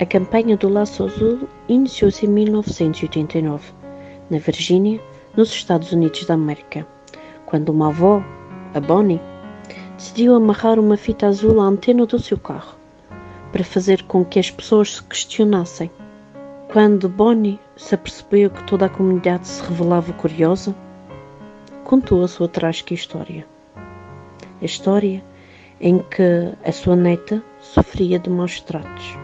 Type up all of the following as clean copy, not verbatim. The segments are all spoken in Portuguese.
A campanha do Laço Azul iniciou-se em 1989, na Virgínia, nos Estados Unidos da América, quando uma avó, a Bonnie, decidiu amarrar uma fita azul à antena do seu carro, para fazer com que as pessoas se questionassem. Quando Bonnie se apercebeu que toda a comunidade se revelava curiosa, contou a sua trágica história. A história em que a sua neta sofria de maus tratos.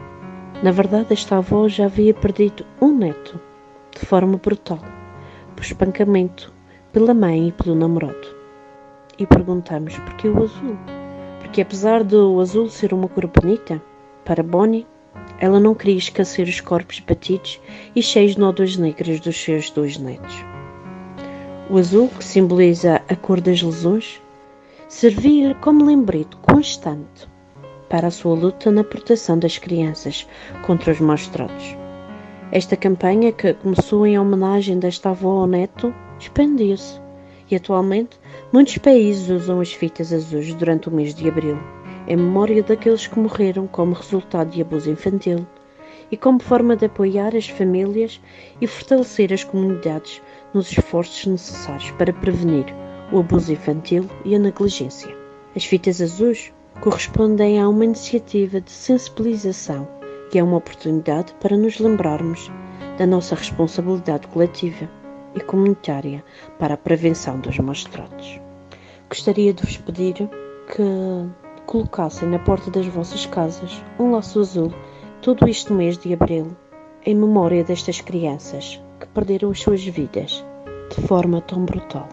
Na verdade, esta avó já havia perdido um neto, de forma brutal, por espancamento, pela mãe e pelo namorado. E perguntamos, porquê o azul? Porque apesar do azul ser uma cor bonita, para Bonnie, ela não queria esquecer os corpos batidos e cheios de nódoas negras dos seus dois netos. O azul, que simboliza a cor das lesões, servia como lembrete constante para a sua luta na proteção das crianças contra os maus tratos. Esta campanha, que começou em homenagem desta avó ao neto, expandiu-se e atualmente muitos países usam as fitas azuis durante o mês de abril, em memória daqueles que morreram como resultado de abuso infantil e como forma de apoiar as famílias e fortalecer as comunidades nos esforços necessários para prevenir o abuso infantil e a negligência. As fitas azuis correspondem a uma iniciativa de sensibilização que é uma oportunidade para nos lembrarmos da nossa responsabilidade coletiva e comunitária para a prevenção dos maus tratos. Gostaria de vos pedir que colocassem na porta das vossas casas um laço azul todo este mês de abril, em memória destas crianças que perderam as suas vidas de forma tão brutal.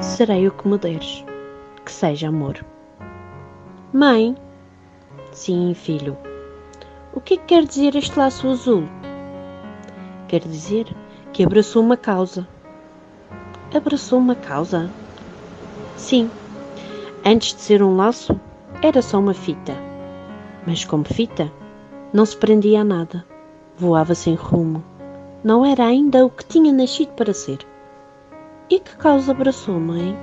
Serei o que me deres, que seja amor. Mãe? Sim, filho. O que é que quer dizer este laço azul? Quer dizer que abraçou uma causa. Abraçou uma causa? Sim. Antes de ser um laço, era só uma fita. Mas como fita, não se prendia a nada. Voava sem rumo. Não era ainda o que tinha nascido para ser. E que causa abraçou, mãe?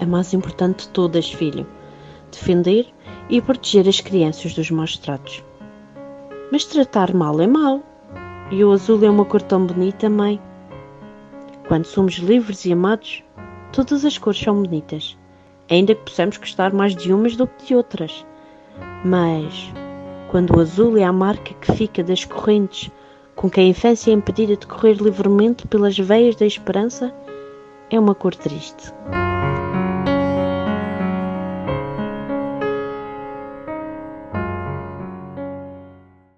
A mais importante de todas, filho. Defender e proteger as crianças dos maus tratos. Mas tratar mal é mal. E o azul é uma cor tão bonita, mãe. Quando somos livres e amados, todas as cores são bonitas. Ainda que possamos gostar mais de umas do que de outras. Mas, quando o azul é a marca que fica das correntes com que a infância é impedida de correr livremente pelas veias da esperança, é uma cor triste.